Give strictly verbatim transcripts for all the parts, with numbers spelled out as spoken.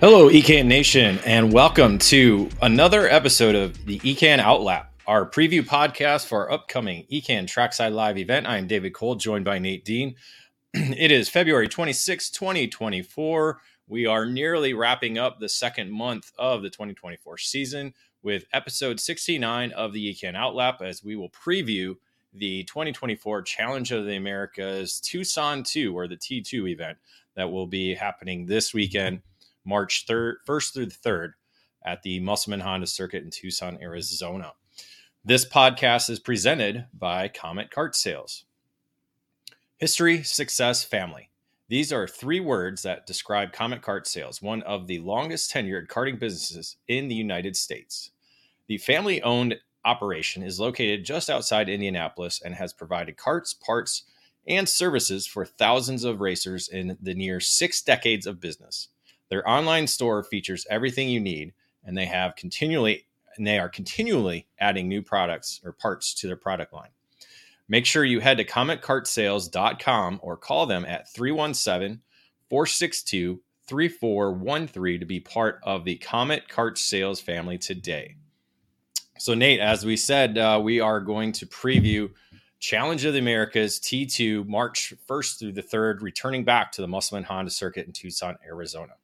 Hello, E K N Nation, and welcome to another episode of the E K N Outlap, our preview podcast for our upcoming E K N Trackside Live event. I am David Cole, joined by Nate Dean. It is February twenty-sixth, twenty twenty-four. We are nearly wrapping up the second month of the twenty twenty-four season with episode sixty-nine of the E K N Outlap, as we will preview the twenty twenty-four Challenge of the Americas Tucson two, or the T two event, that will be happening this weekend, March third, first through the third, at the Musselman Honda Circuit in Tucson, Arizona. This podcast is presented by Comet Kart Sales. History, success, family. These are three words that describe Comet Kart Sales, one of the longest tenured karting businesses in the United States. The family-owned operation is located just outside Indianapolis and has provided carts, parts, and services for thousands of racers in the near six decades of business. Their online store features everything you need, and they have continually and they are continually adding new products or parts to their product line. Make sure you head to comet kart sales dot com or call them at three one seven, four six two, three four one three to be part of the Comet Kart Sales family today. So, Nate, as we said, uh, we are going to preview Challenge of the Americas T two, March first through the third, returning back to the Musselman Honda Circuit in Tucson, Arizona.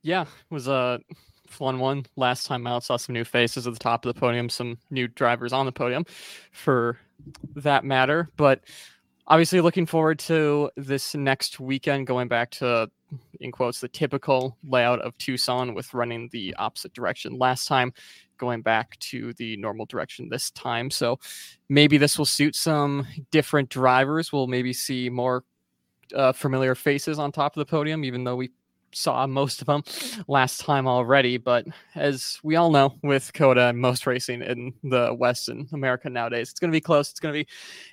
Yeah, it was a fun one. Last time out, saw some new faces at the top of the podium, some new drivers on the podium for that matter. But obviously looking forward to this next weekend, going back to, in quotes, the typical layout of Tucson with running the opposite direction last time, going back to the normal direction this time. So maybe this will suit some different drivers. We'll maybe see more uh, familiar faces on top of the podium, even though we saw most of them last time already. But as we all know, with COTA and most racing in the West and America nowadays, it's going to be close. It's going to be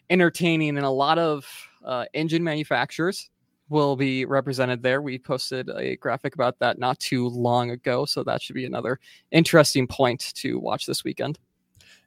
entertaining, and a lot of uh, engine manufacturers will be represented there. We posted a graphic about that not too long ago, so that should be another interesting point to watch this weekend.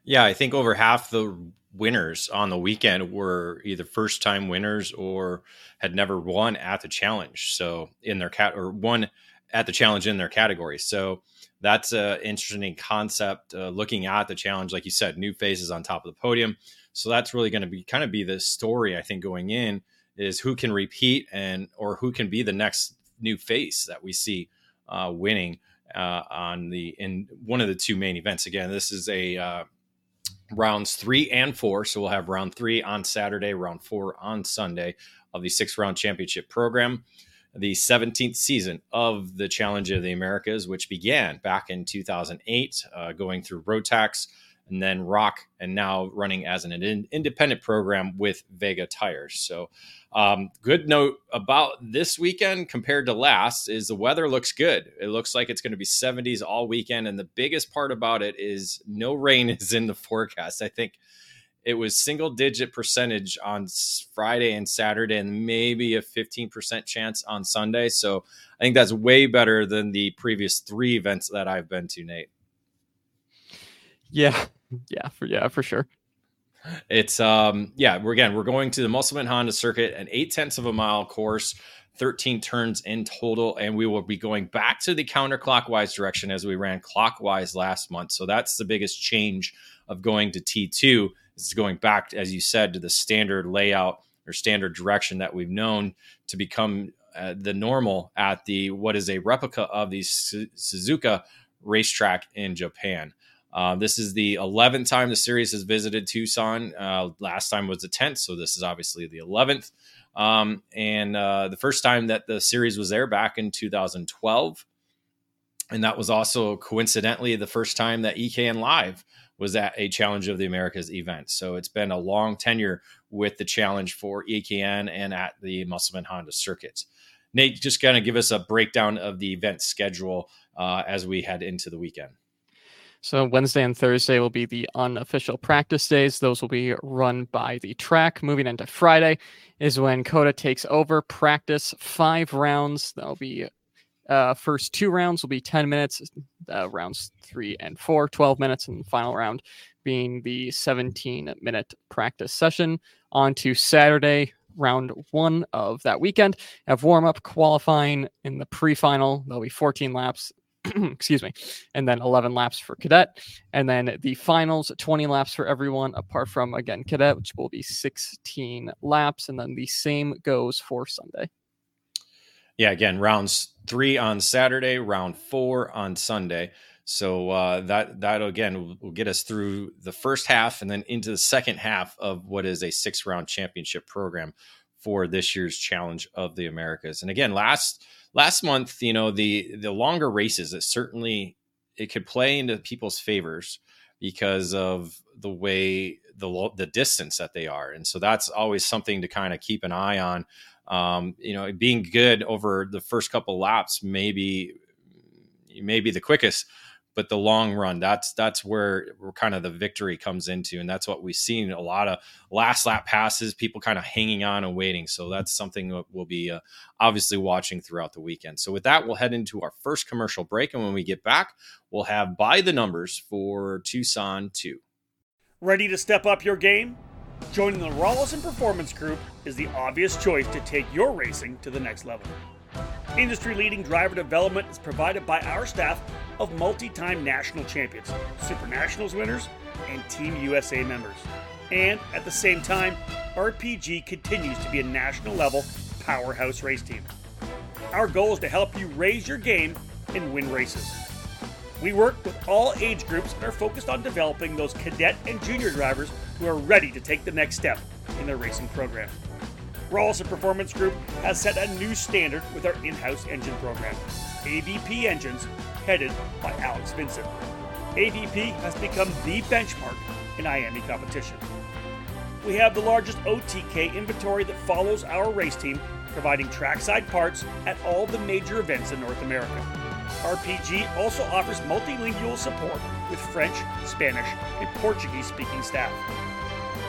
Yeah, I think over half the winners on the weekend were either first-time winners or had never won at the challenge. So in their cat or won at the challenge in their category. So that's an interesting concept. Uh, looking at the challenge, like you said, new faces on top of the podium. So that's really going to be kind of be the story, I think, going in, is who can repeat and or who can be the next new face that we see uh, winning uh, on the in one of the two main events. Again, this is a uh, rounds three and four. So we'll have round three on Saturday, round four on Sunday of the six round championship program, the seventeenth season of the Challenge of the Americas, which began back in two thousand eight, uh, going through Rotax and then ROK, and now running as an in- independent program with Vega Tires. So um, good note about this weekend compared to last is the weather looks good. It looks like it's going to be seventies all weekend. And the biggest part about it is no rain is in the forecast. I think it was single digit percentage on Friday and Saturday, and maybe a fifteen percent chance on Sunday. So I think that's way better than the previous three events that I've been to, Nate. Yeah. Yeah, for yeah, for sure. It's um yeah, we're again we're going to the Musselman Honda Circuit, an eight tenths of a mile course, thirteen turns in total, and we will be going back to the counterclockwise direction as we ran clockwise last month. So that's the biggest change of going to T two. It's going back, as you said, to the standard layout or standard direction that we've known to become uh, the normal at the what is a replica of the Su- Suzuka racetrack in Japan. Uh, this is the eleventh time the series has visited Tucson. Uh, last time was the tenth, so this is obviously the eleventh. Um, and uh, the first time that the series was there back in two thousand twelve. And that was also coincidentally the first time that E K N Live was at a Challenge of the Americas event. So it's been a long tenure with the challenge for E K N and at the Musselman Honda Circuit. Nate, just kind of give us a breakdown of the event schedule uh, as we head into the weekend. So Wednesday and Thursday will be the unofficial practice days. Those will be run by the track. Moving into Friday is when COTA takes over. Practice five rounds. That'll be uh, first two rounds will be ten minutes. Uh, rounds three and four, twelve minutes. And the final round being the seventeen minute practice session. On to Saturday, round one of that weekend. Have warm-up, qualifying in the pre-final. There'll be fourteen laps, excuse me, and then eleven laps for cadet. And then the finals, twenty laps for everyone, apart from, again, cadet, which will be sixteen laps. And then the same goes for Sunday. Yeah, again, rounds three on Saturday, round four on Sunday. So uh, that, that again, will, will get us through the first half and then into the second half of what is a six-round championship program for this year's Challenge of the Americas. And again, last last month, you know, the the longer races, it certainly it could play into people's favors because of the way the the distance that they are, and so that's always something to kind of keep an eye on. Um, you know, being good over the first couple laps, maybe maybe the quickest, but the long run, that's that's where we're kind of the victory comes into. And that's what we've seen a lot of last lap passes, people kind of hanging on and waiting. So that's something that we'll be uh, obviously watching throughout the weekend. So with that, we'll head into our first commercial break. And when we get back, we'll have By the Numbers for Tucson two. Ready to step up your game? Joining the Rolison Performance Group is the obvious choice to take your racing to the next level. Industry-leading driver development is provided by our staff of multi-time national champions, Super Nationals winners, and Team U S A members. And at the same time, R P G continues to be a national-level powerhouse race team. Our goal is to help you raise your game and win races. We work with all age groups and are focused on developing those cadet and junior drivers who are ready to take the next step in their racing program. Rolison Performance Group has set a new standard with our in-house engine program, A V P Engines, headed by Alex Vincent. A V P has become the benchmark in I A M E competition. We have the largest O T K inventory that follows our race team, providing trackside parts at all the major events in North America. R P G also offers multilingual support with French, Spanish, and Portuguese-speaking staff.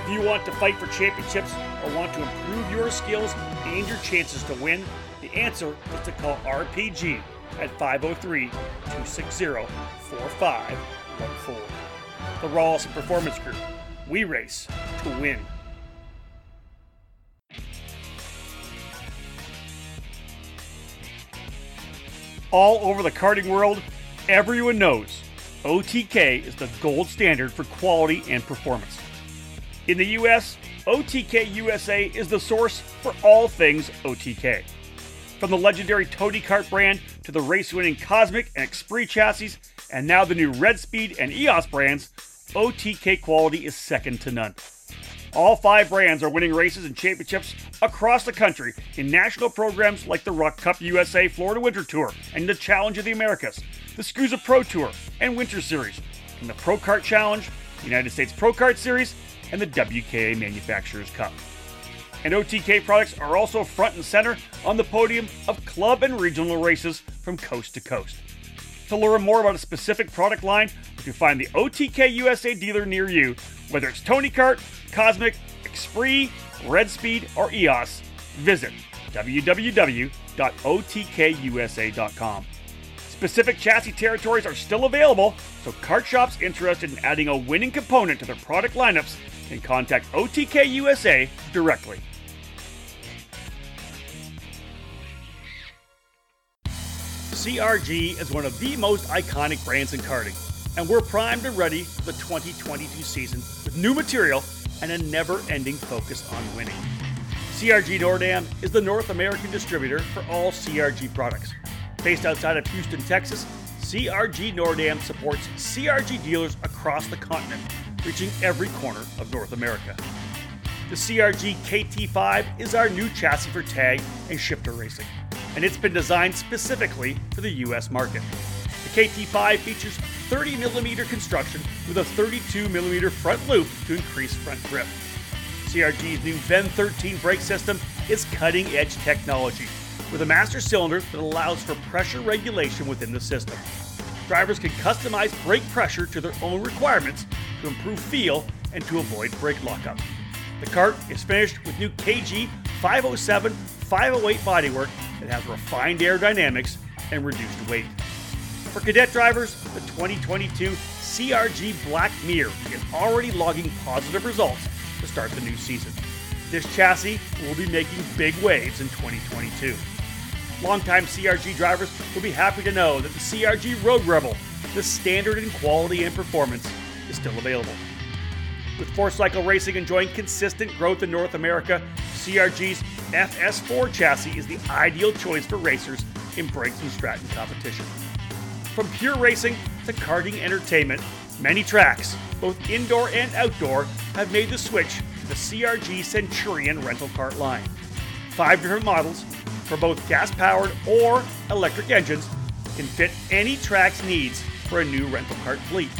If you want to fight for championships or want to improve your skills and your chances to win, the answer is to call R P G at five oh three, two six zero, four five one four. The Rolison Performance Group. We race to win. All over the karting world, everyone knows O T K is the gold standard for quality and performance. In the U S, O T K U S A is the source for all things O T K. From the legendary Tony Kart brand to the race-winning Cosmic and Xpree chassis, and now the new Red Speed and E O S brands, O T K quality is second to none. All five brands are winning races and championships across the country in national programs like the R O K Cup U S A Florida Winter Tour and the Challenge of the Americas, the S C U S A Pro Tour and Winter Series, and the Pro Kart Challenge, United States Pro Kart Series, and the W K A Manufacturers Cup. And O T K products are also front and center on the podium of club and regional races from coast to coast. To learn more about a specific product line, you can find the O T K U S A dealer near you, whether it's Tony Kart, Cosmic, Xpree, Red Speed, or E O S. Visit w w w dot o t k u s a dot com. Specific chassis territories are still available, so kart shops interested in adding a winning component to their product lineups can contact O T K U S A directly. C R G is one of the most iconic brands in karting, and we're primed and ready for the twenty twenty-two season with new material and a never-ending focus on winning. C R G Nordam is the North American distributor for all C R G products. Based outside of Houston, Texas, C R G Nordam supports C R G dealers across the continent, reaching every corner of North America. The C R G K T five is our new chassis for tag and shifter racing, and it's been designed specifically for the U S market. The K T five features thirty millimeter construction with a thirty-two millimeter front loop to increase front grip. C R G's new V E N thirteen brake system is cutting-edge technology, with a master cylinder that allows for pressure regulation within the system. Drivers can customize brake pressure to their own requirements to improve feel and to avoid brake lockup. The kart is finished with new K G five oh seven, five oh eight bodywork that has refined aerodynamics and reduced weight. For cadet drivers, the twenty twenty-two C R G Black Mirror is already logging positive results to start the new season. This chassis will be making big waves in twenty twenty-two. Longtime C R G drivers will be happy to know that the C R G Road Rebel, the standard in quality and performance, is still available. With four-cycle racing enjoying consistent growth in North America, C R G's F S four chassis is the ideal choice for racers in brakes and Stratton competition. From pure racing to karting entertainment, many tracks, both indoor and outdoor, have made the switch to the C R G Centurion rental kart line. Five different models for both gas-powered or electric engines can fit any track's needs for a new rental kart fleet.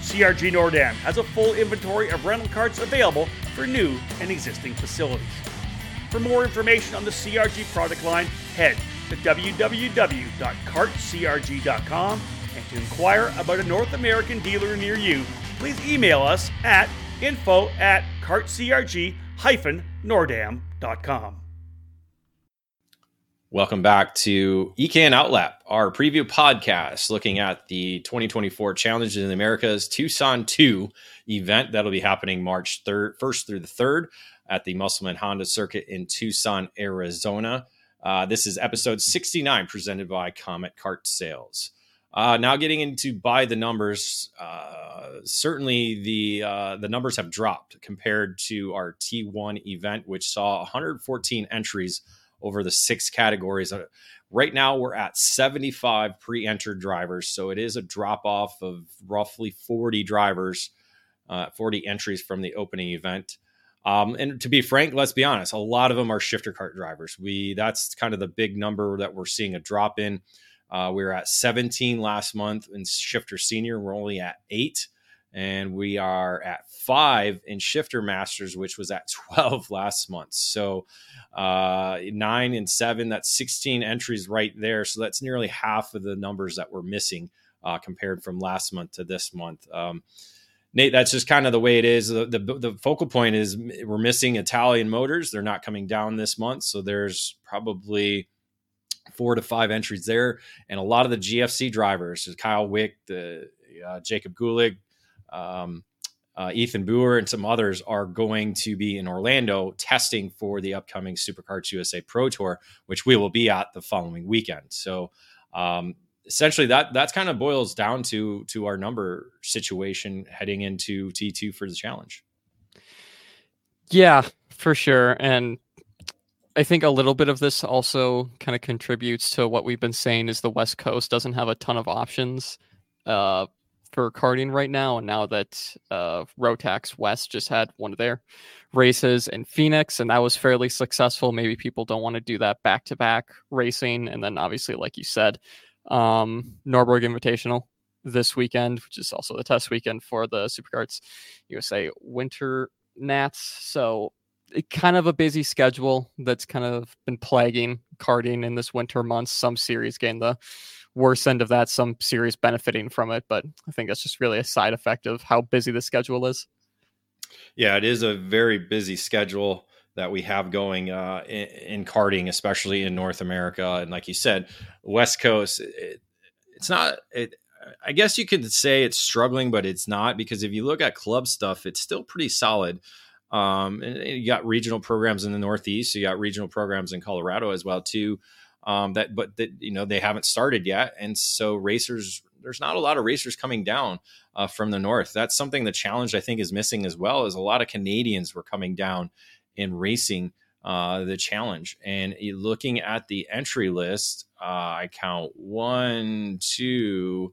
C R G Nordam has a full inventory of rental karts available for new and existing facilities. For more information on the C R G product line, head to w w w dot kart c r g dot com, and to inquire about a North American dealer near you, please email us at info at kart c r g dash nordam dot com. Welcome back to E K N Outlap, our preview podcast looking at the twenty twenty-four Challenge of the Americas Tucson two event that'll be happening March third, first through the third at the Musselman Honda Circuit in Tucson, Arizona. Uh, this is episode sixty-nine, presented by Comet Kart Sales. Uh, now getting into by the numbers, uh, certainly the uh, the numbers have dropped compared to our T one event, which saw one hundred fourteen entries over the six categories. Uh, right now, we're at seventy-five pre-entered drivers, so it is a drop-off of roughly forty drivers, uh, forty entries from the opening event. Um, and to be frank, let's be honest, a lot of them are shifter kart drivers. We that's kind of the big number that we're seeing a drop in. Uh, we were at seventeen last month in shifter senior. We're only at eight, and we are at five in shifter masters, which was at twelve last month. So uh, nine and seven, that's sixteen entries right there. So that's nearly half of the numbers that we're missing uh, compared from last month to this month. Um, Nate, that's just kind of the way it is. The, the the focal point is we're missing Italian motors. They're not coming down this month. So there's probably four to five entries there. And a lot of the G F C drivers, Kyle Wick, the uh, Jacob Gulig, um, uh, Ethan Boer, and some others are going to be in Orlando testing for the upcoming Superkarts U S A Pro Tour, which we will be at the following weekend. So, um, essentially that that's kind of boils down to to our number situation heading into T two for the challenge. Yeah, for sure. And I think a little bit of this also kind of contributes to what we've been saying is the West Coast doesn't have a ton of options uh, for karting right now. And now that uh, Rotax West just had one of their races in Phoenix, and that was fairly successful. Maybe people don't want to do that back-to-back racing. And then obviously, like you said, um Norberg Invitational this weekend, which is also the test weekend for the Superkarts U S A Winter Nats. So it kind of a busy schedule that's kind of been plaguing karting in this winter months. Some series gain the worst end of that, some series benefiting from it, but I think that's just really a side effect of how busy the schedule is. Yeah, it is a very busy schedule that we have going uh, in, in karting, especially in North America. And like you said, West Coast, it, it's not, it, I guess you could say it's struggling, but it's not, because if you look at club stuff, it's still pretty solid. Um, and, and you got regional programs in the Northeast. So you got regional programs in Colorado as well too. Um, that, but that, you know, they haven't started yet. And so racers, there's not a lot of racers coming down uh, from the North. That's something the challenge I think is missing as well, is a lot of Canadians were coming down in racing uh, the challenge. And looking at the entry list, uh, I count one, two,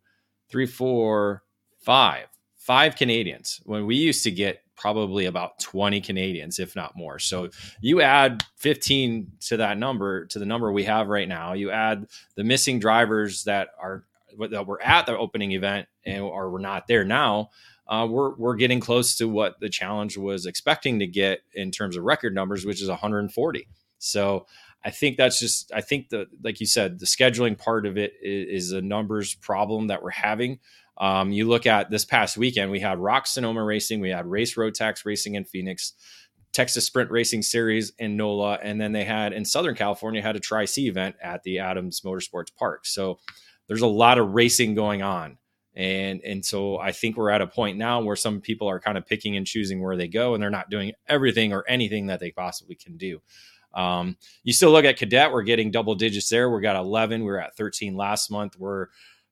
three, four, five, five Canadians, when we used to get probably about twenty Canadians, if not more. So you add fifteen to that number, to the number we have right now, you add the missing drivers that are, that were at the opening event and or were not there now. Uh, we're we're getting close to what the challenge was expecting to get in terms of record numbers, which is one hundred forty. So I think that's just, I think the, like you said, the scheduling part of it is, is a numbers problem that we're having. Um, you look at this past weekend, we had R O K Sonoma Racing, we had Race Rotax Racing in Phoenix, Texas Sprint Racing Series in NOLA, and then they had in Southern California had a Tri-C event at the Adams Motorsports Park. So there's a lot of racing going on And and so I think we're at a point now where some people are kind of picking and choosing where they go, and they're not doing everything or anything that they possibly can do. Um, you still look at Cadet, we're getting double digits there. We got eleven, we were at thirteen last month. We're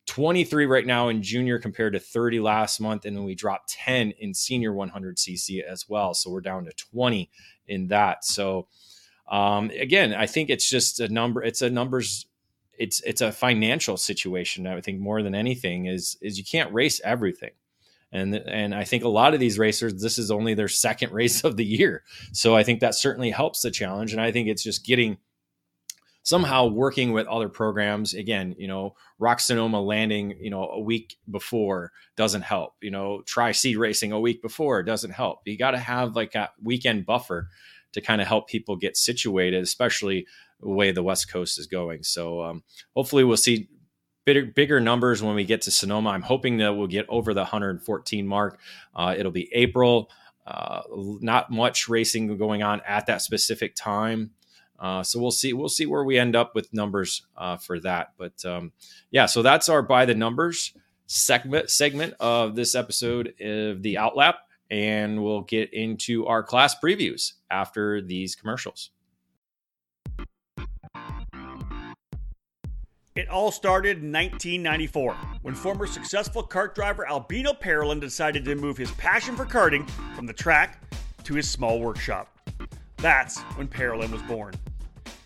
twenty-three right now in junior compared to thirty last month. And then we dropped ten in senior one hundred C C as well. So we're down to twenty in that. So um, again, I think it's just a number, it's a numbers It's it's a financial situation. I think more than anything is is you can't race everything, and and I think a lot of these racers, this is only their second race of the year, so I think that certainly helps the challenge. And I think it's just getting somehow working with other programs. Again, you know, R O K Sonoma landing you know a week before doesn't help. You know, Tri-C racing a week before doesn't help. You got to have like a weekend buffer to kind of help people get situated, especially the way the West Coast is going. So um, hopefully we'll see bigger, bigger numbers when we get to Sonoma. I'm hoping that we'll get over the one hundred fourteen mark. Uh, it'll be April. Uh, not much racing going on at that specific time. Uh, so we'll see. We'll see where we end up with numbers uh, for that. But um, yeah, so that's our by the numbers segment segment of this episode of the Outlap. And we'll get into our class previews after these commercials. It all started in nineteen ninety-four when former successful kart driver Albino Perelin decided to move his passion for karting from the track to his small workshop. That's when Perelin was born.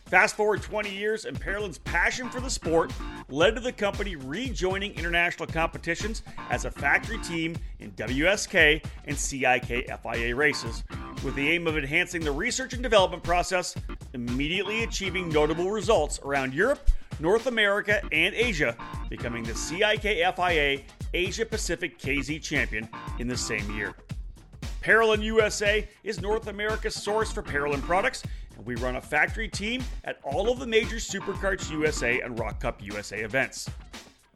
Fast forward twenty years, and Perelin's passion for the sport led to the company rejoining international competitions as a factory team in W S K and C I K F I A races, with the aim of enhancing the research and development process, immediately achieving notable results around Europe, North America, and Asia, becoming the C I K F I A Asia Pacific K Z champion in the same year. Perelin U S A is North America's source for Perelin products, and we run a factory team at all of the major Superkarts U S A and ROK Cup U S A events.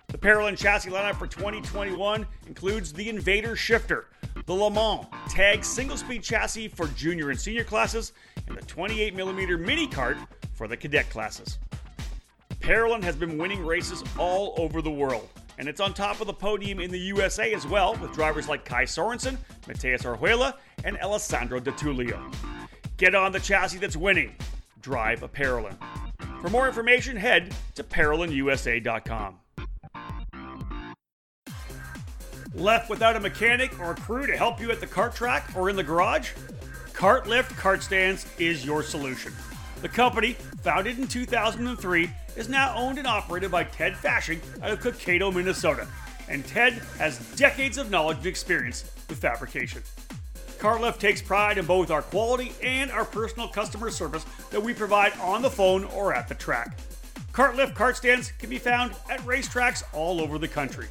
The Perelin chassis lineup for twenty twenty-one includes the Invader Shifter, the Le Mans Tag single-speed chassis for junior and senior classes, and the twenty-eight millimeter mini kart for the cadet classes. Perelin has been winning races all over the world, and it's on top of the podium in the U S A as well, with drivers like Kai Sorensen, Mateus Arjuela, and Alessandro DiTullio. Get on the chassis that's winning. Drive a Perelin. For more information, head to Perelin U S A dot com. Left without a mechanic or a crew to help you at the kart track or in the garage? Kartlift Kart Stands is your solution. The company, founded in two thousand three, is now owned and operated by Ted Fashing out of Cocado, Minnesota. And Ted has decades of knowledge and experience with fabrication. Kartlift takes pride in both our quality and our personal customer service that we provide on the phone or at the track. Kartlift Kart Stands can be found at racetracks all over the country.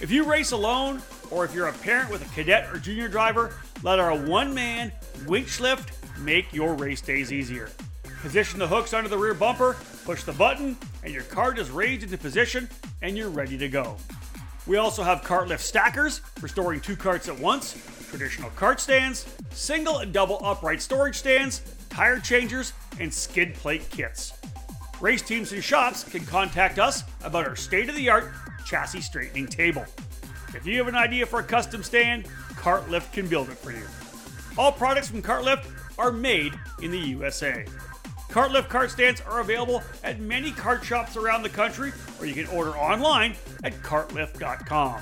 If you race alone, or if you're a parent with a cadet or junior driver, let our one-man winch lift make your race days easier. Position the hooks under the rear bumper, push the button, and your car just raises into position and you're ready to go. We also have Kartlift stackers for storing two carts at once, traditional kart stands, single and double upright storage stands, tire changers, and skid plate kits. Race teams and shops can contact us about our state-of-the-art chassis straightening table. If you have an idea for a custom stand, Kartlift can build it for you. All products from Kartlift are made in the U S A. Kartlift Kart Stands are available at many kart shops around the country, or you can order online at kartlift dot com.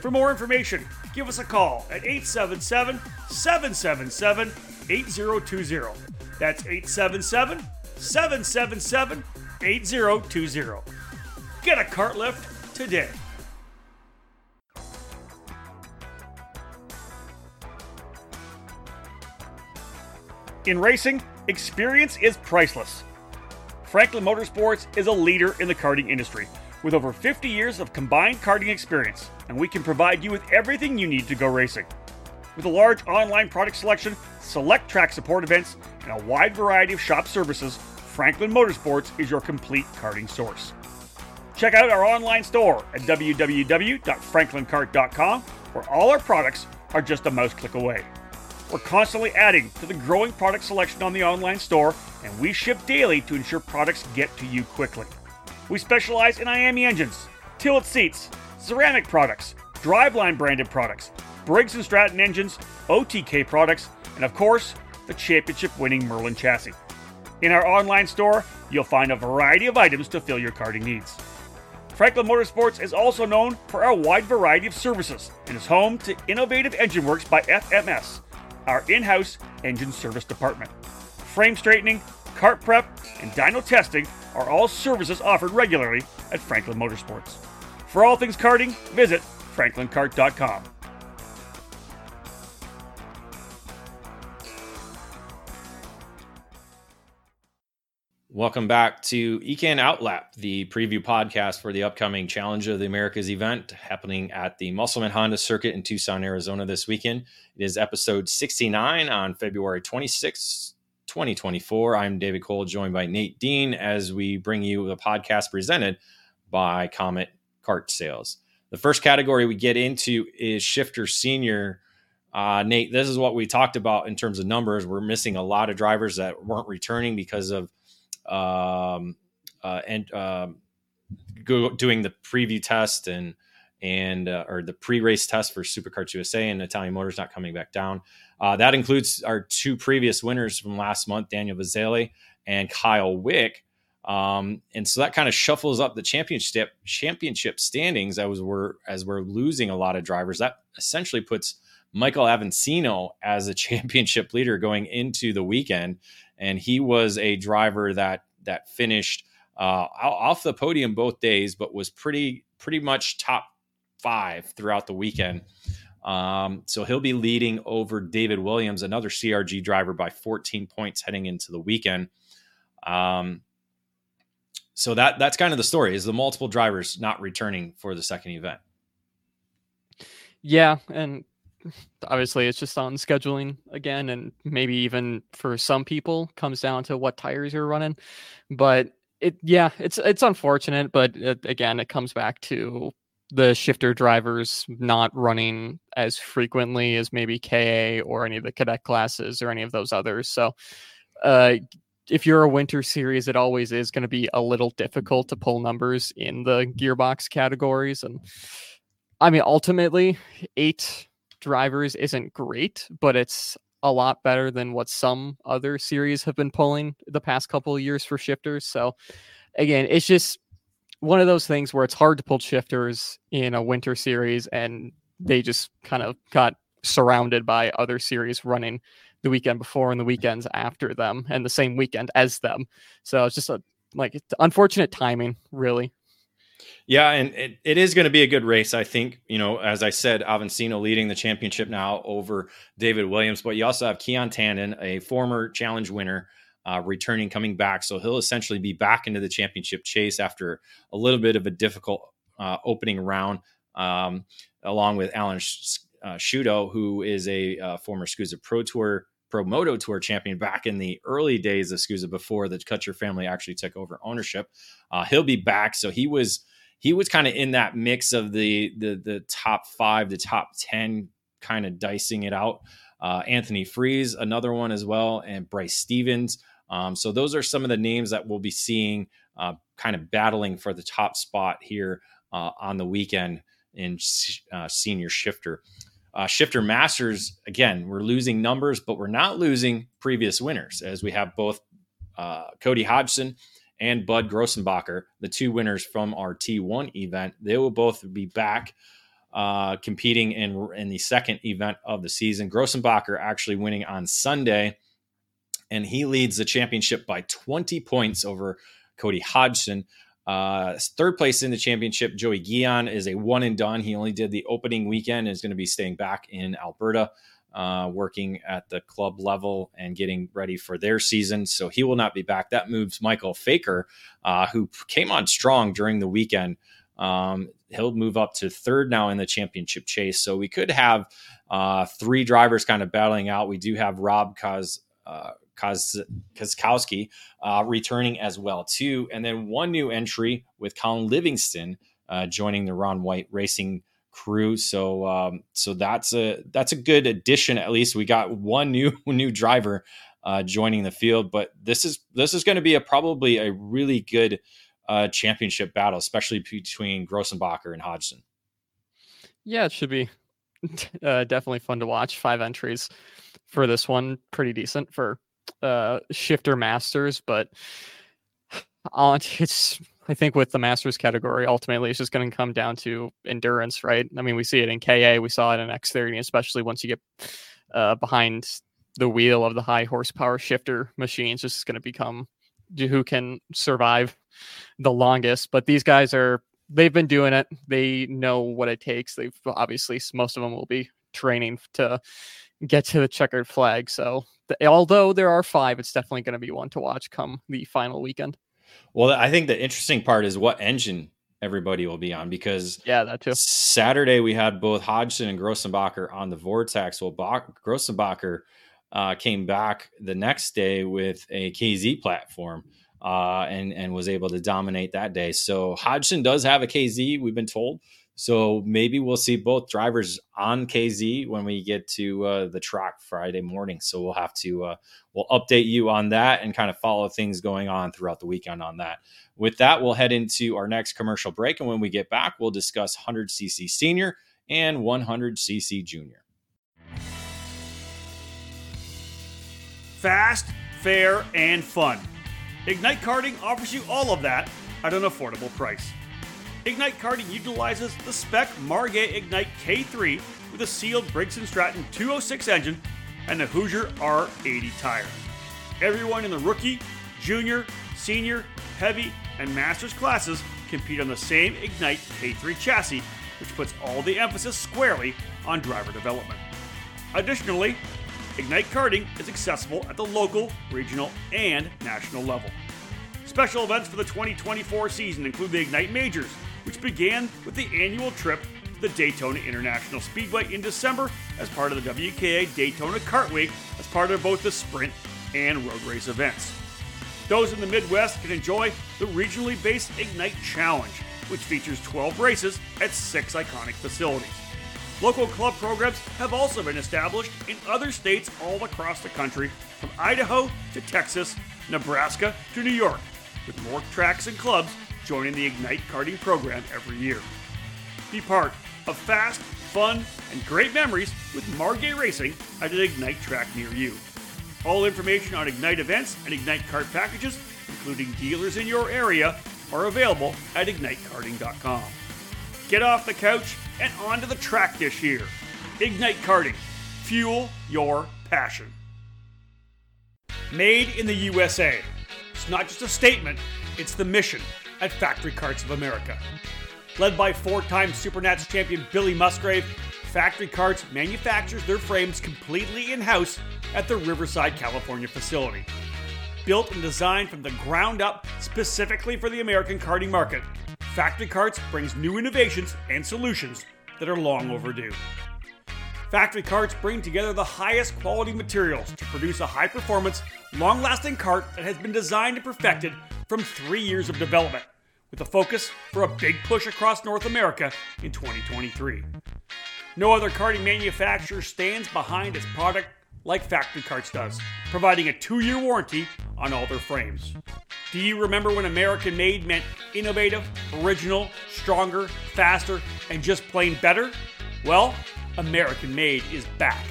For more information, give us a call at eight seven seven, seven seven seven, eight zero two zero. That's eight seven seven, seven seven seven, eight zero two zero. Get a kart lift today. In racing, experience is priceless. Franklin Motorsports is a leader in the karting industry, with over fifty years of combined karting experience, and we can provide you with everything you need to go racing. With a large online product selection, select track support events, and a wide variety of shop services, Franklin Motorsports is your complete karting source. Check out our online store at w w w dot franklin kart dot com, where all our products are just a mouse click away. We're constantly adding to the growing product selection on the online store, and we ship daily to ensure products get to you quickly. We specialize in I A M E engines, Tillett seats, ceramic products, Driveline branded products, Briggs and Stratton engines, O T K products, and of course, the championship-winning Merlin chassis. In our online store, you'll find a variety of items to fill your karting needs. Franklin Motorsports is also known for our wide variety of services and is home to Innovative Engine Works by F M S, our in-house engine service department. Frame straightening, kart prep, and dyno testing are all services offered regularly at Franklin Motorsports. For all things karting, visit franklin kart dot com. Welcome back to E K N Outlap, the preview podcast for the upcoming Challenge of the Americas event happening at the Musselman Honda Circuit in Tucson, Arizona this weekend. It is episode sixty-nine on February twenty-sixth, twenty twenty-four. I'm David Cole, joined by Nate Dean, as we bring you the podcast presented by Comet Kart Sales. The first category we get into is Shifter Senior. Uh, Nate, this is what we talked about in terms of numbers. We're missing a lot of drivers that weren't returning because of um uh and um go, doing the preview test and and uh, or the pre-race test for Superkarts U S A, and Italian Motors not coming back down. Uh that includes our two previous winners from last month, Daniel Vizzale and Kyle Wick, um and so that kind of shuffles up the championship championship standings as we're as we're losing a lot of drivers. That essentially puts Michael Avancino as a championship leader going into the weekend. And he was a driver that that finished uh, off the podium both days, but was pretty pretty much top five throughout the weekend. Um, so he'll be leading over David Williams, another C R G driver, by fourteen points heading into the weekend. Um, so that that's kind of the story, is the multiple drivers not returning for the second event. Yeah, and obviously it's just on scheduling again, and maybe even for some people comes down to what tires you're running. But it, yeah, it's, it's unfortunate, but it, again, it comes back to the shifter drivers not running as frequently as maybe K A or any of the cadet classes or any of those others. So, uh, if you're a winter series, it always is going to be a little difficult to pull numbers in the gearbox categories. And I mean, ultimately eight drivers isn't great, but it's a lot better than what some other series have been pulling the past couple of years for shifters. So again, it's just one of those things where it's hard to pull shifters in a winter series, and they just kind of got surrounded by other series running the weekend before and the weekends after them and the same weekend as them. So it's just a, like, it's unfortunate timing, really. Yeah, and it, it is going to be a good race, I think. You know, as I said, Avancino leading the championship now over David Williams, but you also have Keon Tandon, a former challenge winner, uh, returning, coming back. So he'll essentially be back into the championship chase after a little bit of a difficult uh, opening round, um, along with Alan uh, Shudo, who is a uh, former S C U S A Pro Tour, Pro Moto Tour champion back in the early days of S C U S A before the Kutcher family actually took over ownership. Uh, he'll be back. So he was he was kind of in that mix of the the the top five, the top ten, kind of dicing it out. Uh, Anthony Freeze, another one as well, and Bryce Stevens. Um, so those are some of the names that we'll be seeing uh, kind of battling for the top spot here uh, on the weekend in uh, Senior Shifter. Uh, Shifter Masters, again, we're losing numbers, but we're not losing previous winners, as we have both uh, Cody Hodgson and Bud Grossenbacher, the two winners from our T one event. They will both be back uh, competing in, in the second event of the season. Grossenbacher actually winning on Sunday, and he leads the championship by twenty points over Cody Hodgson. Uh, third place in the championship, Joey Guion, is a one and done. He only did the opening weekend and is going to be staying back in Alberta, uh, working at the club level and getting ready for their season. So he will not be back. That moves Michael Faker, uh, who came on strong during the weekend. Um, he'll move up to third now in the championship chase. So we could have, uh, three drivers kind of battling out. We do have Rob Koz, uh, Koz, Kozkowski uh, returning as well too, and then one new entry with Colin Livingston uh, joining the Ron White Racing crew. So, um, so that's a that's a good addition. At least we got one new new driver uh, joining the field. But this is this is going to be a probably a really good uh, championship battle, especially between Grossenbacher and Hodgson. yeah, it should be uh, definitely fun to watch. Five entries for this one. Pretty decent for uh, shifter masters, but uh, it's, I think with the masters category, ultimately it's just going to come down to endurance, right? I mean, we see it in K A, we saw it in X thirty, especially once you get uh, behind the wheel of the high horsepower shifter machines, just going to become who can survive the longest. But these guys are, they've been doing it. They know what it takes. They've obviously, most of them will be training to get to the checkered flag. So the, although there are five, it's definitely going to be one to watch come the final weekend. Well, I think the interesting part is what engine everybody will be on, because yeah, that too. Saturday we had both Hodgson and Grossenbacher on the Vortex. Well, Bach, Grossenbacher uh, came back the next day with a K Z platform uh, and, and was able to dominate that day. So Hodgson does have a K Z, we've been told. So maybe we'll see both drivers on K Z when we get to uh, the track Friday morning. So we'll have to, uh, we'll update you on that and kind of follow things going on throughout the weekend on that. With that, we'll head into our next commercial break. And when we get back, we'll discuss one hundred cc Senior and one hundred cc Junior. Fast, fair, and fun. Ignite Karting offers you all of that at an affordable price. Ignite Karting utilizes the spec Margay Ignite K three with a sealed Briggs and Stratton two oh six engine and the Hoosier R eighty tire. Everyone in the rookie, junior, senior, heavy, and masters classes compete on the same Ignite K three chassis, which puts all the emphasis squarely on driver development. Additionally, Ignite Karting is accessible at the local, regional, and national level. Special events for the twenty twenty-four season include the Ignite Majors, which began with the annual trip to the Daytona International Speedway in December as part of the W K A Daytona Kart Week as part of both the sprint and road race events. Those in the Midwest can enjoy the regionally based Ignite Challenge, which features twelve races at six iconic facilities. Local club programs have also been established in other states all across the country, from Idaho to Texas, Nebraska to New York, with more tracks and clubs joining the Ignite Karting program every year. Be part of fast, fun, and great memories with Margay Racing at an Ignite track near you. All information on Ignite events and Ignite Kart packages, including dealers in your area, are available at ignite karting dot com. Get off the couch and onto the track this year. Ignite Karting. Fuel your passion. Made in the U S A. It's not just a statement, it's the mission at Factory Karts of America. Led by four-time Supernats champion Billy Musgrave, Factory Karts manufactures their frames completely in-house at their Riverside, California facility. Built and designed from the ground up specifically for the American karting market, Factory Karts brings new innovations and solutions that are long overdue. Factory Karts bring together the highest quality materials to produce a high-performance, long-lasting kart that has been designed and perfected from three years of development, with a focus for a big push across North America in twenty twenty-three. No other karting manufacturer stands behind its product like Factory Karts does, providing a two-year warranty on all their frames. Do you remember when American-made meant innovative, original, stronger, faster, and just plain better? Well, American Made is back.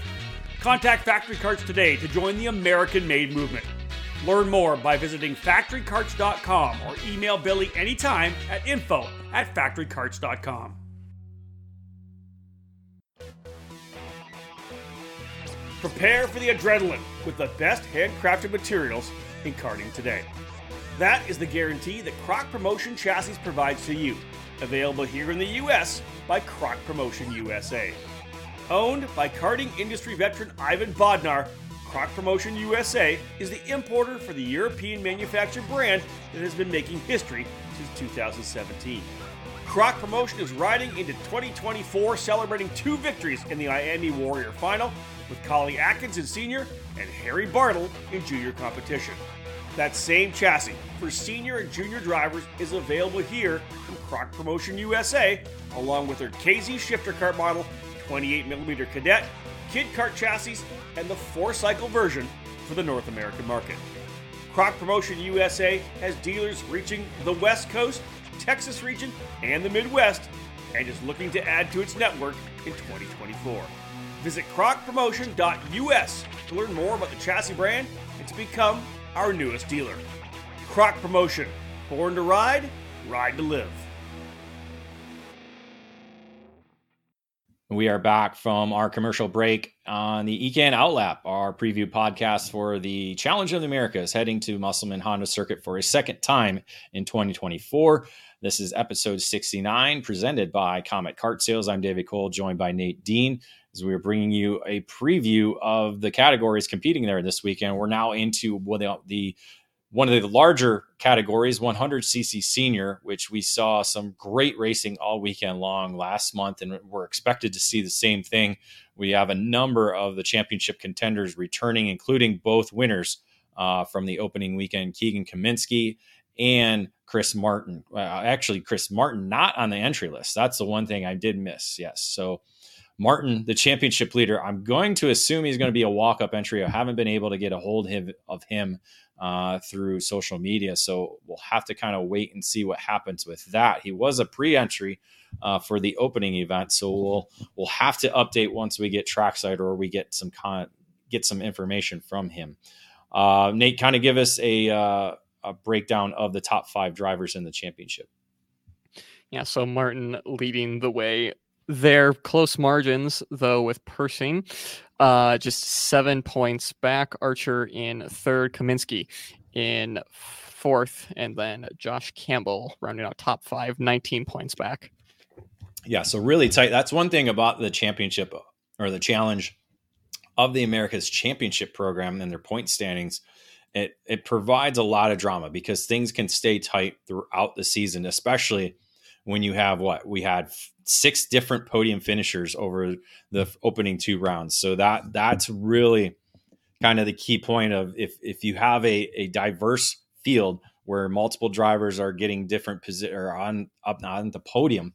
Contact Factory Karts today to join the American Made movement. Learn more by visiting factory karts dot com or email Billy anytime at info at factory karts dot com. Prepare for the adrenaline with the best handcrafted materials in karting today. That is the guarantee that Croc Promotion Chassis provides to you. Available here in the U S by Croc Promotion U S A. Owned by karting industry veteran Ivan Bodnar, Croc Promotion U S A is the importer for the European manufactured brand that has been making history since two thousand seventeen. Croc Promotion is riding into twenty twenty-four, celebrating two victories in the I A M E Warrior Final with Collie Atkins in senior and Harry Bartle in junior competition. That same chassis for senior and junior drivers is available here from Croc Promotion U S A, along with their K Z shifter kart model, twenty-eight millimeter Cadet, Kid Kart chassis, and the four-cycle version for the North American market. Croc Promotion U S A has dealers reaching the West Coast, Texas region, and the Midwest, and is looking to add to its network in twenty twenty-four. Visit croc promotion dot U S to learn more about the chassis brand and to become our newest dealer. Croc Promotion, born to ride, ride to live. We are back from our commercial break on the E K N Outlap, our preview podcast for the Challenge of the Americas, heading to Musselman Honda Circuit for a second time in twenty twenty-four. This is episode sixty-nine, presented by Comet Kart Sales. I'm David Cole, joined by Nate Dean, as we are bringing you a preview of the categories competing there this weekend. We're now into one of the, one of the larger categories, one hundred c c Senior, which we saw some great racing all weekend long last month, and we're expected to see the same thing. We have a number of the championship contenders returning, including both winners uh, from the opening weekend, Keegan Kaminsky and Chris Martin. Uh, actually, Chris Martin not on the entry list. That's the one thing I did miss. Yes, so Martin, the championship leader, I'm going to assume he's going to be a walk-up entry. I haven't been able to get a hold of him uh, through social media, so we'll have to kind of wait and see what happens with that. He was a pre-entry uh, for the opening event, so we'll we'll have to update once we get trackside or we get some con- get some information from him. Uh, Nate, kind of give us a, uh, a breakdown of the top five drivers in the championship. Yeah, so Martin leading the way. Their close margins, though, with Persing, uh, just seven points back. Archer in third, Kaminsky in fourth, and then Josh Campbell rounding out top five, nineteen points back. Yeah, so really tight. That's one thing about the championship or the Challenge of the Americas championship program and their point standings. It, it provides a lot of drama because things can stay tight throughout the season, especially when you have what we had six different podium finishers over the opening two rounds. So that that's really kind of the key point of if, if you have a, a diverse field where multiple drivers are getting different position or on up on the podium,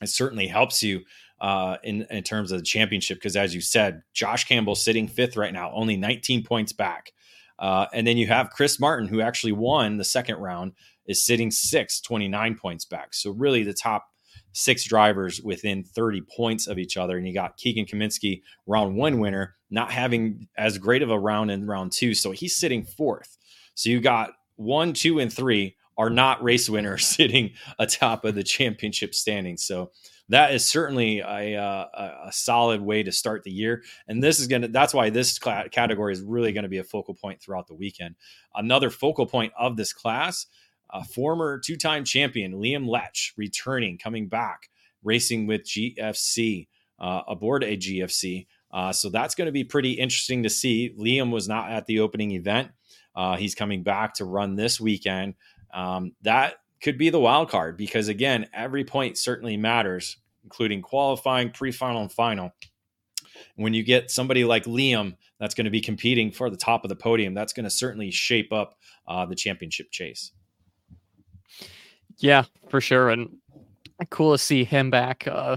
it certainly helps you uh, in, in terms of the championship. Cause as you said, Josh Campbell sitting fifth right now, only nineteen points back. Uh, and then you have Chris Martin, who actually won the second round, is sitting sixth, twenty-nine points back. So really the top six drivers within thirty points of each other. And you got Keegan Kaminsky, round one winner, not having as great of a round in round two. So he's sitting fourth. So you got one, two, and three are not race winners sitting atop of the championship standings. So that is certainly a, uh, a solid way to start the year. And this is going to, that's why this cl- category is really going to be a focal point throughout the weekend. Another focal point of this class, a former two-time champion, Liam Letch, returning, coming back, racing with G F C, uh, aboard a G F C. Uh, so that's going to be pretty interesting to see. Liam was not at the opening event. Uh, he's coming back to run this weekend. Um, that could be the wild card because, again, every point certainly matters, including qualifying, pre-final, and final. When you get somebody like Liam that's going to be competing for the top of the podium, that's going to certainly shape up uh, the championship chase. Yeah, for sure. And cool to see him back. Uh,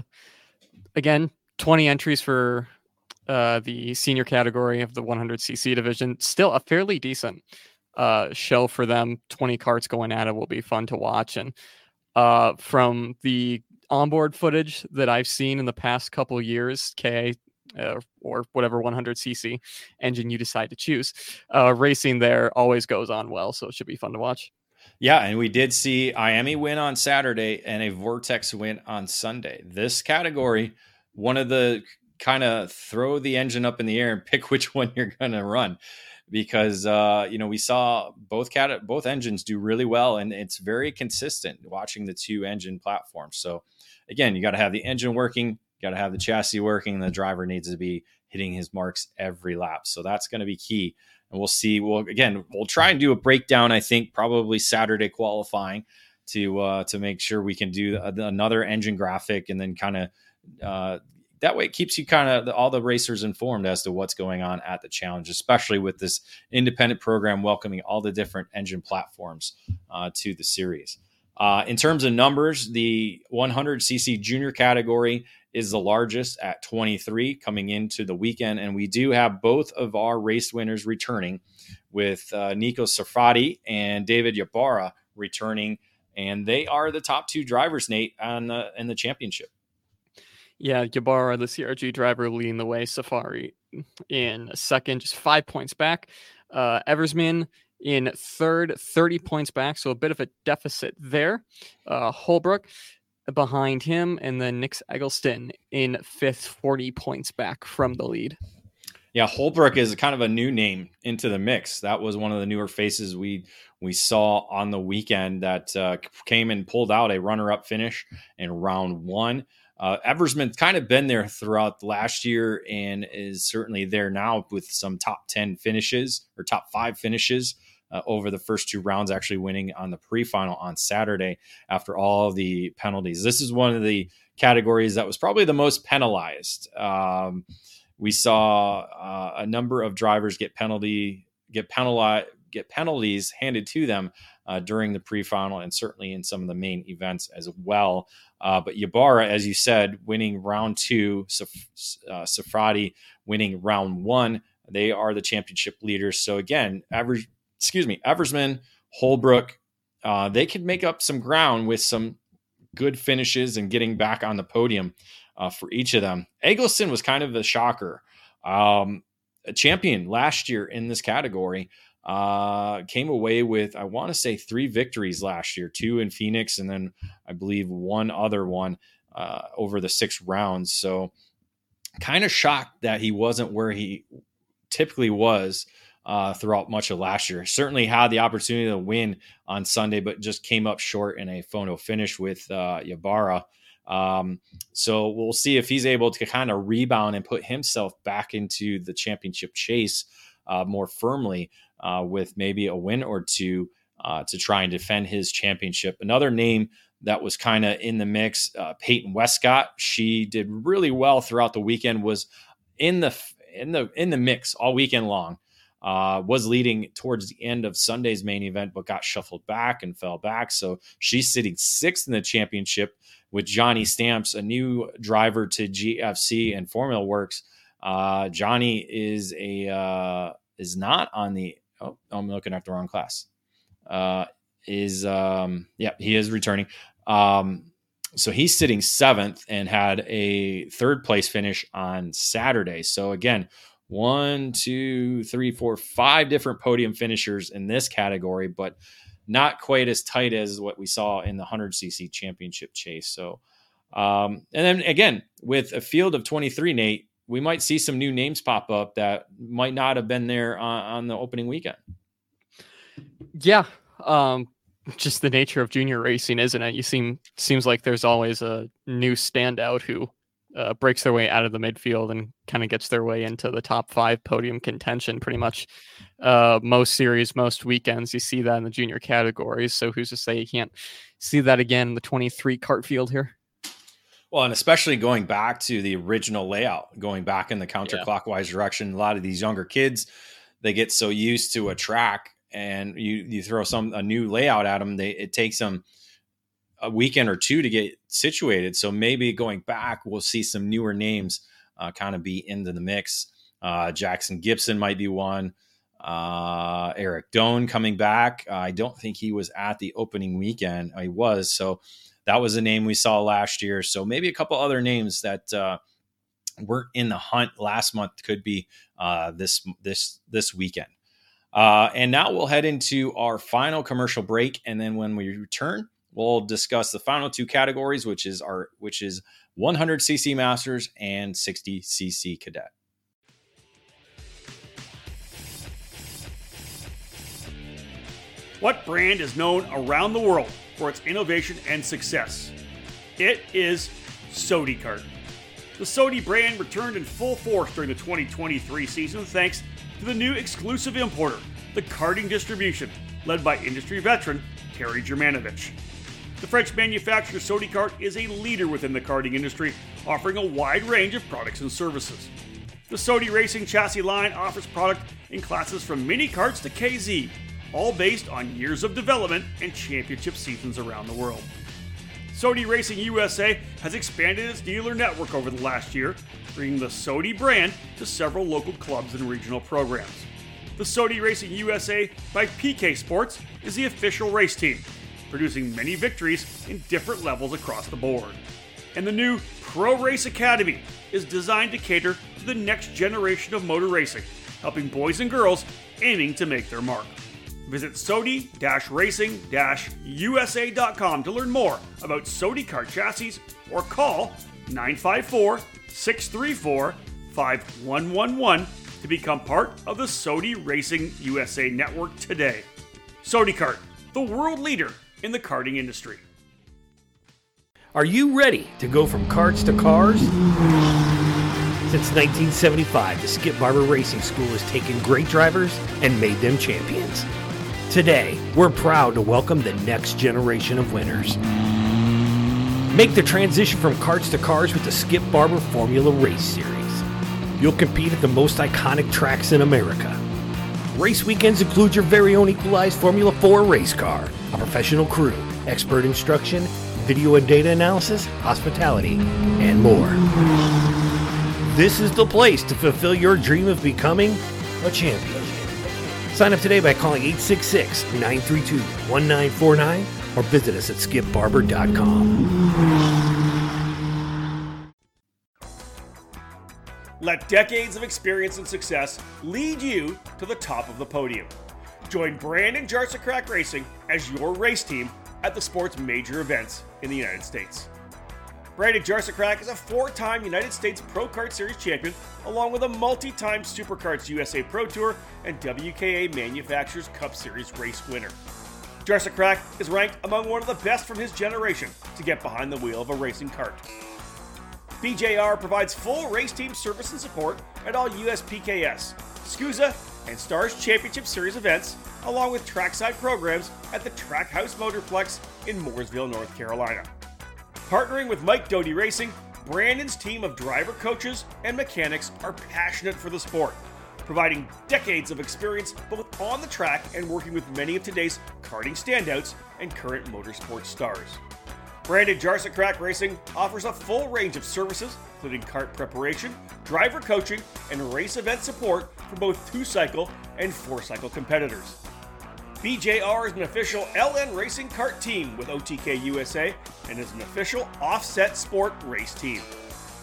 again, twenty entries for uh, the senior category of the one hundred c c division. Still a fairly decent uh, show for them. twenty karts going at it will be fun to watch. And uh, from the onboard footage that I've seen in the past couple years, K A uh, or whatever one hundred c c engine you decide to choose, uh, racing there always goes on well. So it should be fun to watch. Yeah, and we did see I A M E win on Saturday and a Vortex win on Sunday. This category, one of the kind of throw the engine up in the air and pick which one you're going to run because, uh, you know, we saw both cat- both engines do really well, and it's very consistent watching the two engine platforms. So, again, you got to have the engine working, you got to have the chassis working, and the driver needs to be hitting his marks every lap. So that's going to be key. And we'll see. Well, again, we'll try and do a breakdown, I think, probably Saturday qualifying to uh, to make sure we can do a, another engine graphic. And then kind of uh, that way it keeps you kind of all the racers informed as to what's going on at the Challenge, especially with this independent program welcoming all the different engine platforms uh, to the series. Uh, in terms of numbers, the one hundred c c junior category is the largest at twenty-three coming into the weekend. And we do have both of our race winners returning with uh, Nico Sarfati and David Ybarra returning and they are the top two drivers, Nate, on the, in the championship. Yeah, Ybarra, the C R G driver, leading the way. Safari in second, just five points back. Uh, Eversman in third, thirty points back, so a bit of a deficit there. Uh, Holbrook behind him, and then Nix Eggleston in fifth, forty points back from the lead. Yeah, Holbrook is kind of a new name into the mix. That was one of the newer faces we we saw on the weekend that uh, came and pulled out a runner-up finish in round one. Uh, Eversman's kind of been there throughout last year and is certainly there now with some top ten finishes or top five finishes uh, over the first two rounds, actually winning on the pre-final on Saturday after all the penalties. This is one of the categories that was probably the most penalized. Um, we saw uh, a number of drivers get penalty, get penalized, get penalties handed to them uh, during the pre-final and certainly in some of the main events as well. Uh, but Ybarra, as you said, winning round two, Saf- uh, Safradi winning round one. They are the championship leaders. So again, Ever- excuse me, Eversman, Holbrook, uh, they could make up some ground with some good finishes and getting back on the podium uh, for each of them. Eggleston was kind of a shocker. Um, a champion last year in this category, uh, came away with, I want to say three victories last year, two in Phoenix, and then I believe one other one, uh, over the six rounds. So kind of shocked that he wasn't where he typically was, uh, throughout much of last year. Certainly had the opportunity to win on Sunday, but just came up short in a photo finish with, uh, Ybarra. Um, so we'll see if he's able to kind of rebound and put himself back into the championship chase, uh, more firmly, Uh, with maybe a win or two uh, to try and defend his championship. Another name that was kind of in the mix, uh, Peyton Westcott. She did really well throughout the weekend, was in the in the in the mix all weekend long. Uh, was leading towards the end of Sunday's main event, but got shuffled back and fell back. So she's sitting sixth in the championship with Johnny Stamps, a new driver to G F C and Formula Works. Uh, Johnny is a uh, is not on the Oh, I'm looking at the wrong class. Uh, is um, yeah, he is returning. Um, so he's sitting seventh and had a third place finish on Saturday. So again, one, two, three, four, five different podium finishers in this category, but not quite as tight as what we saw in the one hundred c c championship chase. So, um, and then again, with a field of twenty-three, Nate, we might see some new names pop up that might not have been there on, on the opening weekend. Yeah. Um, just the nature of junior racing, isn't it? You seem, seems like there's always a new standout who uh, breaks their way out of the midfield and kind of gets their way into the top five podium contention, pretty much uh, most series, most weekends. You see that in the junior categories. So who's to say you can't see that again in the twenty-three kart field here? Well, and especially going back to the original layout, going back in the counterclockwise yeah. direction, a lot of these younger kids, they get so used to a track, and you you throw some a new layout at them, they it takes them a weekend or two to get situated. So maybe going back, we'll see some newer names uh, kind of be into the mix. Uh, Jackson Gibson might be one. Uh, Eric Doan coming back. Uh, I don't think he was at the opening weekend. He was so. That was a name we saw last year. So maybe a couple other names that uh, weren't in the hunt last month could be uh, this this this weekend. Uh, and now we'll head into our final commercial break, and then when we return, we'll discuss the final two categories, which is our which is one hundred c c Masters and sixty c c Cadet. What brand is known around the world for its innovation and success? It is Sodi Kart. The Sodi brand returned in full force during the twenty twenty-three season thanks to the new exclusive importer, the Karting Distribution, led by industry veteran Terry Germanovich. The French manufacturer Sodi Kart is a leader within the karting industry, offering a wide range of products and services. The Sodi Racing chassis line offers product in classes from mini karts to K Z, all based on years of development and championship seasons around the world. Sodi Racing U S A has expanded its dealer network over the last year, bringing the Sodi brand to several local clubs and regional programs. The Sodi Racing U S A by P K Sports is the official race team, producing many victories in different levels across the board. And the new Pro Race Academy is designed to cater to the next generation of motor racing, helping boys and girls aiming to make their mark. Visit Sodi Racing U S A dot com to learn more about Sodi Kart chassis or call nine five four, six three four, five one one one to become part of the Sodi Racing U S A network today. Sodi Kart, the world leader in the karting industry. Are you ready to go from karts to cars? Since nineteen seventy-five, the Skip Barber Racing School has taken great drivers and made them champions. Today, we're proud to welcome the next generation of winners. Make the transition from karts to cars with the Skip Barber Formula Race Series. You'll compete at the most iconic tracks in America. Race weekends include your very own equalized Formula four race car, a professional crew, expert instruction, video and data analysis, hospitality, and more. This is the place to fulfill your dream of becoming a champion. Sign up today by calling eight six six, nine three two, one nine four nine or visit us at skip barber dot com. Let decades of experience and success lead you to the top of the podium. Join Brandon Jarsocrak Racing as your race team at the sport's major events in the United States. Brandon Jarsocrak is a four-time United States Pro Kart Series champion, along with a multi-time Superkarts U S A Pro Tour and W K A Manufacturers Cup Series race winner. Jarsocrak is ranked among one of the best from his generation to get behind the wheel of a racing kart. B J R provides full race team service and support at all U S P K S, SCUSA, and STARS Championship Series events, along with trackside programs at the Track House Motorplex in Mooresville, North Carolina. Partnering with Mike Doty Racing, Brandon's team of driver coaches and mechanics are passionate for the sport, providing decades of experience both on the track and working with many of today's karting standouts and current motorsports stars. Brandon Jarsocrak Racing offers a full range of services, including kart preparation, driver coaching, and race event support for both two-cycle and four-cycle competitors. B J R is an official L N Racing Kart team with O T K U S A and is an official offset sport race team.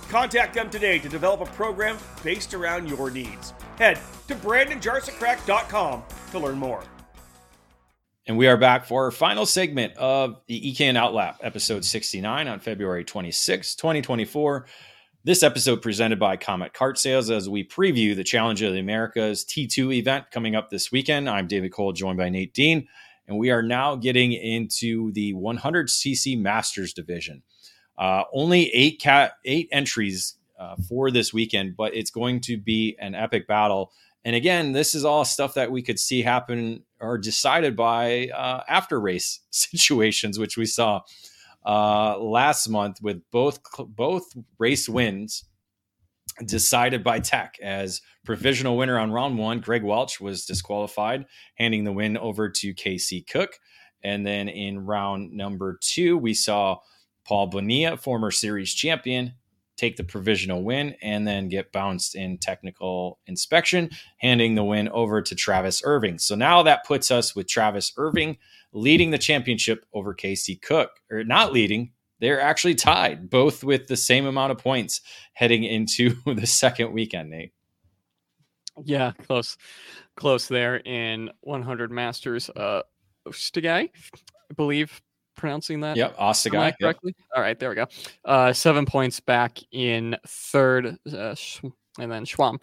Contact them today to develop a program based around your needs. Head to Brandon Jarsocrak dot com to learn more. And we are back for our final segment of the E K N Outlap, episode sixty-nine on February twenty-sixth, twenty twenty-four. This episode presented by Comet Kart Sales as we preview the Challenge of the Americas T two event coming up this weekend. I'm David Cole, joined by Nate Dean, and we are now getting into the one hundred c c Masters division. Uh, only eight cat, eight entries uh, for this weekend, but it's going to be an epic battle. And again, this is all stuff that we could see happen or decided by uh, after race situations, which we saw uh last month with both both race wins decided by tech, as provisional winner on round one Greg Welch was disqualified, handing the win over to K C Cook. And then in round number two we saw Paul Bonilla, former series champion, take the provisional win and then get bounced in technical inspection, handing the win over to Travis Irving. So now that puts us with Travis Irving leading the championship over K C Cook, or not leading. They're actually tied, both with the same amount of points heading into the second weekend, Nate. Yeah, close, close there in one hundred Masters. Uh, Ostagai, I believe. Pronouncing that? Yep, Ostagai correctly. Yep. All right, there we go. Uh, seven points back in third, uh, and then Schwamm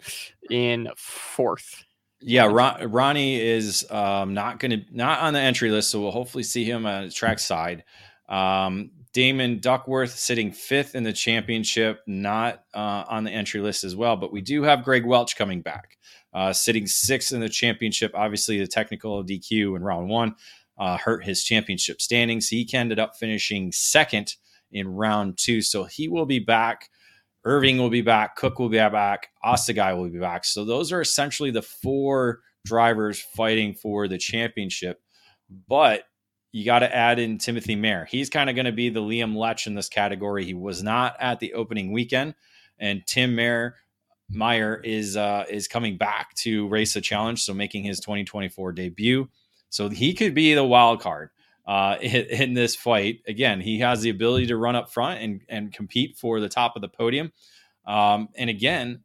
in fourth. Yeah, Ron- Ronnie is um, not going to not on the entry list, so we'll hopefully see him on the track side. Um, Damon Duckworth sitting fifth in the championship, not uh, on the entry list as well. But we do have Greg Welch coming back, uh, sitting sixth in the championship. Obviously, the technical D Q in round one Uh, hurt his championship standings. He ended up finishing second in round two. So he will be back. Irving will be back. Cook will be back. Ostagai will be back. So those are essentially the four drivers fighting for the championship. But you got to add in Timothy Mayer. He's kind of going to be the Liam Lech in this category. He was not at the opening weekend. And Tim Mayer, Meyer is, uh, is coming back to race the challenge, so making his twenty twenty-four debut. So he could be the wild card. uh, in, in this fight. Again, he has the ability to run up front and, and compete for the top of the podium. Um, and again,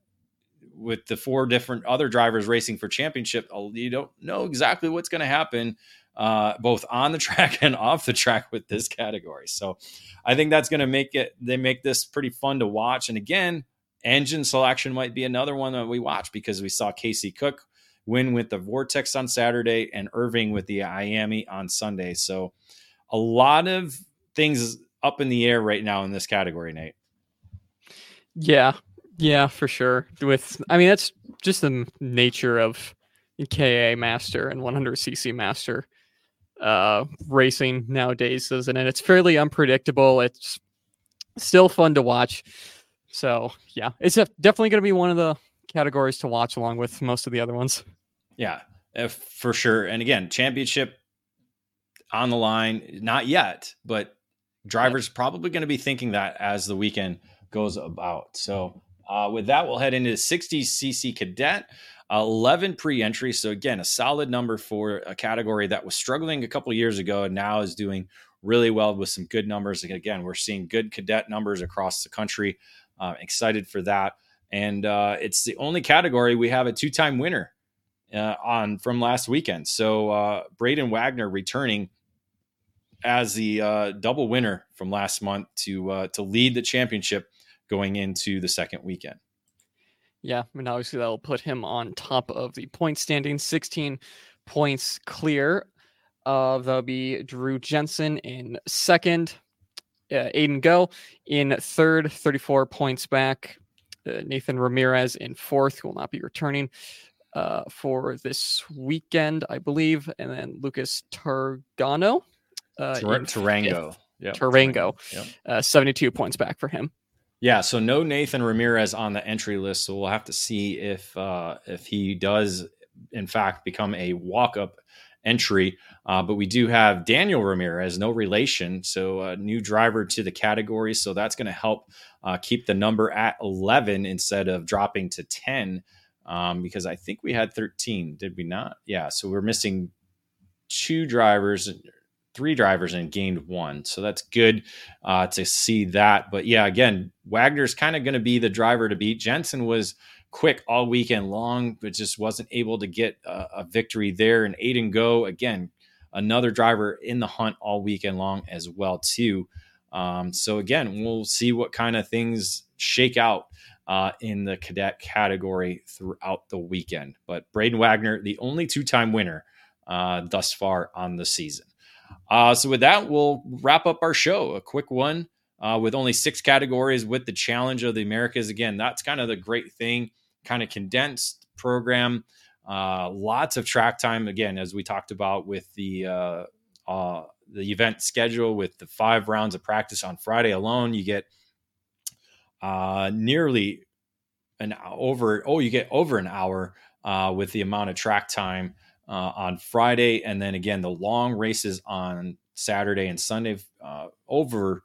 with the four different other drivers racing for championship, you don't know exactly what's going to happen, uh, both on the track and off the track with this category. So I think that's going to make it, they make this pretty fun to watch. And again, engine selection might be another one that we watch, because we saw Casey Cook win with the Vortex on Saturday and Irving with the I A M E on Sunday. So a lot of things up in the air right now in this category, Nate. Yeah. Yeah, for sure. With, I mean, that's just the nature of K A Master and one hundred cc Master uh, racing nowadays, isn't it? It's fairly unpredictable. It's still fun to watch. So, yeah, it's definitely going to be one of the categories to watch along with most of the other ones. Yeah, for sure. And again, championship on the line, not yet, but drivers yeah. probably going to be thinking that as the weekend goes about. So, Uh, with that, we'll head into the sixty cc Cadet, eleven pre-entry. So again, a solid number for a category that was struggling a couple of years ago and now is doing really well with some good numbers. And again, we're seeing good Cadet numbers across the country. Uh, excited for that. And uh, it's the only category we have a two-time winner uh, on from last weekend. So uh, Braden Wagner returning as the uh, double winner from last month to uh, to lead the championship going into the second weekend. Yeah, I mean, obviously that'll put him on top of the point standing, sixteen points clear. Uh, that'll be Drew Jensen in second, uh, Aiden Go in third, thirty-four points back. Uh, Nathan Ramirez in fourth, who will not be returning uh, for this weekend, I believe. And then Lucas Targano. Uh, Tur- Tarango. Yep. Tarango. Yep. Uh, seventy-two points back for him. Yeah, so no Nathan Ramirez on the entry list, so we'll have to see if uh, if he does, in fact, become a walk-up entry. Uh, but we do have Daniel Ramirez, no relation, so a new driver to the category, so that's going to help uh, keep the number at eleven instead of dropping to ten, um, because I think we had thirteen, did we not? Yeah, so we're missing two drivers, three drivers, and gained one. So that's good uh, to see that. But yeah, again, Wagner's kind of going to be the driver to beat. Jensen was quick all weekend long, but just wasn't able to get a, a victory there. And Aiden Go, again, another driver in the hunt all weekend long as well too. Um, so again, we'll see what kind of things shake out uh, in the cadet category throughout the weekend. But Braden Wagner, the only two-time winner uh, thus far on the season. Uh, so with that, we'll wrap up our show. A quick one uh, with only six categories with the Challenge of the Americas. Again, that's kind of the great thing, kind of condensed program, uh, lots of track time. Again, as we talked about with the uh, uh, the event schedule, with the five rounds of practice on Friday alone, you get uh, nearly an over. Oh, you get over an hour uh, with the amount of track time Uh, on Friday, and then again the long races on Saturday and Sunday, uh, over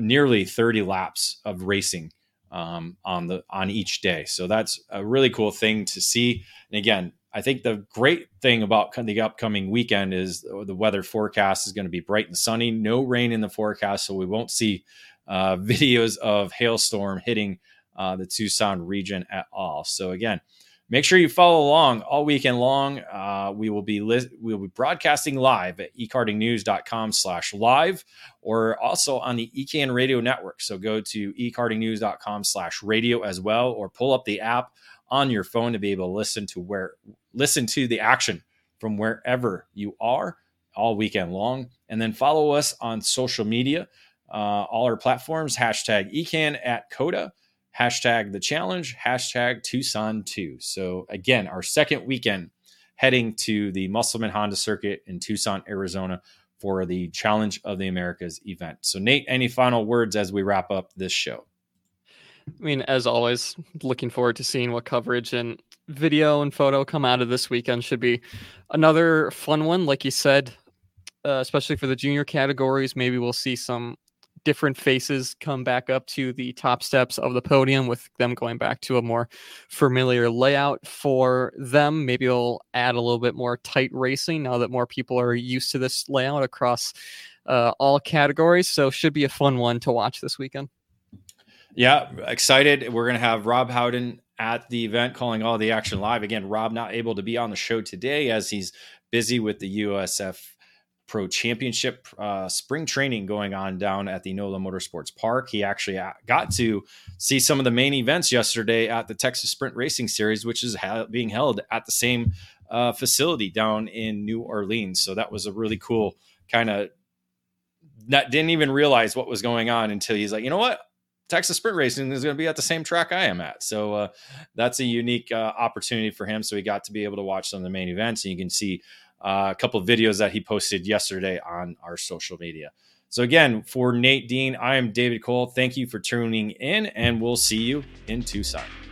nearly thirty laps of racing um, on the on each day. So that's a really cool thing to see. And again, I think the great thing about the upcoming weekend is the weather forecast is going to be bright and sunny, no rain in the forecast, so we won't see uh, videos of hailstorm hitting uh, the Tucson region at all. So again, make sure you follow along all weekend long. Uh, we will be li- we'll be broadcasting live at ekartingnews.com slash live or also on the E K N Radio Network. So go to ekartingnews.com slash radio as well, or pull up the app on your phone to be able to listen to where listen to the action from wherever you are all weekend long. And then follow us on social media, uh, all our platforms, hashtag E K N at COTA, hashtag the challenge, hashtag Tucson two. So again, our second weekend heading to the Musselman Honda Circuit in Tucson, Arizona for the Challenge of the Americas event. So Nate, any final words as we wrap up this show? I mean, as always, looking forward to seeing what coverage and video and photo come out of this weekend. Should be another fun one. Like you said, uh, especially for the junior categories, maybe we'll see some different faces come back up to the top steps of the podium, with them going back to a more familiar layout for them. Maybe it'll add a little bit more tight racing now that more people are used to this layout across uh, all categories. So should be a fun one to watch this weekend. Yeah, excited. We're going to have Rob Howden at the event calling all the action live. Again, Rob not able to be on the show today as he's busy with the U S F Pro Championship uh, spring training going on down at the NOLA Motorsports Park. He actually got to see some of the main events yesterday at the Texas Sprint Racing Series, which is ha- being held at the same uh, facility down in New Orleans. So that was a really cool kind of, not didn't even realize what was going on until he's like, you know what? Texas Sprint Racing is going to be at the same track I am at. So uh, that's a unique uh, opportunity for him. So he got to be able to watch some of the main events, and you can see uh, a couple of videos that he posted yesterday on our social media. So again, for Nate Dean, I am David Cole. Thank you for tuning in, and we'll see you in Tucson.